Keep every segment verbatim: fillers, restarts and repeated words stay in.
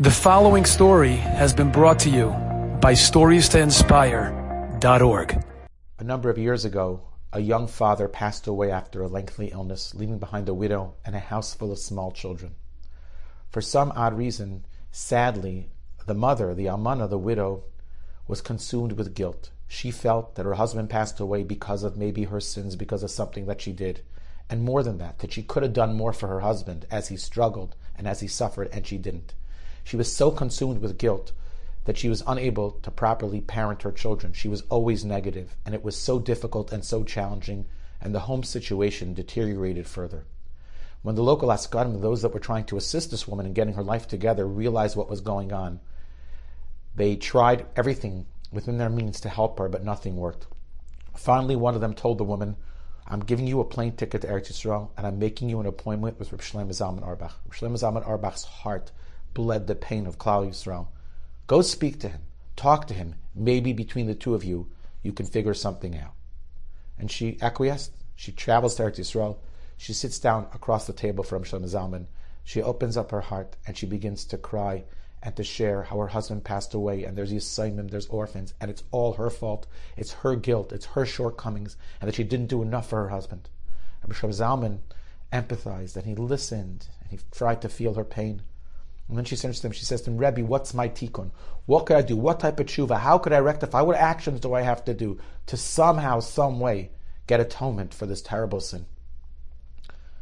The following story has been brought to you by stories to inspire dot org. A number of years ago, a young father passed away after a lengthy illness, leaving behind a widow and a house full of small children. For some odd reason, sadly, the mother, the almana, the widow, was consumed with guilt. She felt that her husband passed away because of maybe her sins, because of something that she did. And more than that, that she could have done more for her husband as he struggled and as he suffered, and she didn't. She was so consumed with guilt that she was unable to properly parent her children. She was always negative, and it was so difficult and so challenging, and the home situation deteriorated further. When the local Askanim, those that were trying to assist this woman in getting her life together, realized what was going on, they tried everything within their means to help her, but nothing worked. Finally, one of them told the woman, "I'm giving you a plane ticket to Eretz Yisrael, and I'm making you an appointment with Reb Shlomo Zalman Auerbach." Reb Shlomo Zalman Auerbach's heart bled the pain of Klal Yisrael. Go speak to him. Talk to him. Maybe between the two of you, you can figure something out. And she acquiesced. She travels to Eretz Yisrael. She sits down across the table from Shlomo Zalman. She opens up her heart and she begins to cry and to share how her husband passed away, and there's Yisayimim, there's orphans, and it's all her fault. It's her guilt. It's her shortcomings, and that she didn't do enough for her husband. And Shlomo Zalman empathized, and he listened, and he tried to feel her pain. And then she turns to him, she says to him, "Rebbe, what's my tikkun? What could I do? What type of tshuva? How could I rectify? What actions do I have to do to somehow, some way, get atonement for this terrible sin?"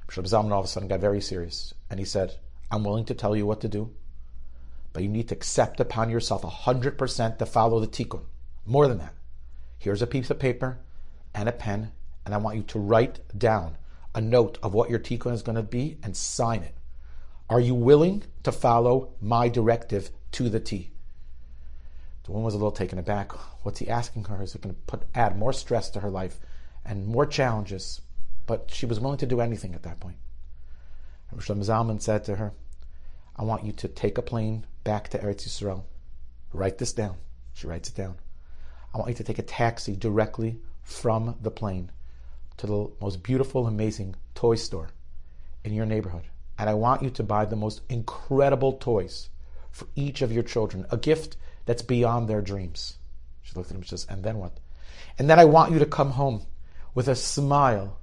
Shlomo Zalman all of a sudden got very serious, and he said, "I'm willing to tell you what to do, but you need to accept upon yourself one hundred percent to follow the tikkun. More than that, here's a piece of paper and a pen, and I want you to write down a note of what your tikkun is going to be and sign it. Are you willing to follow my directive to the T?" The woman was a little taken aback. What's he asking her? Is it going to put, add more stress to her life and more challenges? But she was willing to do anything at that point. And Shlomo Zalman said to her, "I want you to take a plane back to Eretz Yisrael. Write this down." She writes it down. "I want you to take a taxi directly from the plane to the most beautiful, amazing toy store in your neighborhood. And I want you to buy the most incredible toys for each of your children, a gift that's beyond their dreams." She looked at him and says, "And then what?" "And then I want you to come home with a smile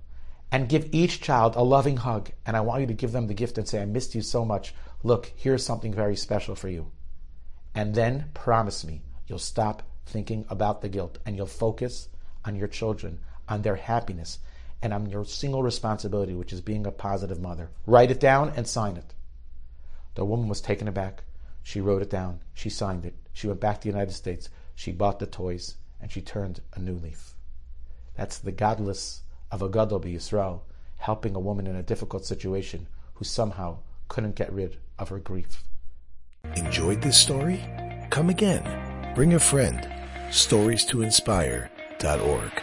and give each child a loving hug. And I want you to give them the gift and say, 'I missed you so much. Look, here's something very special for you.' And then promise me you'll stop thinking about the guilt and you'll focus on your children, on their happiness, and on your single responsibility, which is being a positive mother. Write it down and sign it." The woman was taken aback. She wrote it down. She signed it. She went back to the United States. She bought the toys, and she turned a new leaf. That's the godless of a gadol be Yisrael, helping a woman in a difficult situation who somehow couldn't get rid of her grief. Enjoyed this story? Come again. Bring a friend. stories to inspire dot org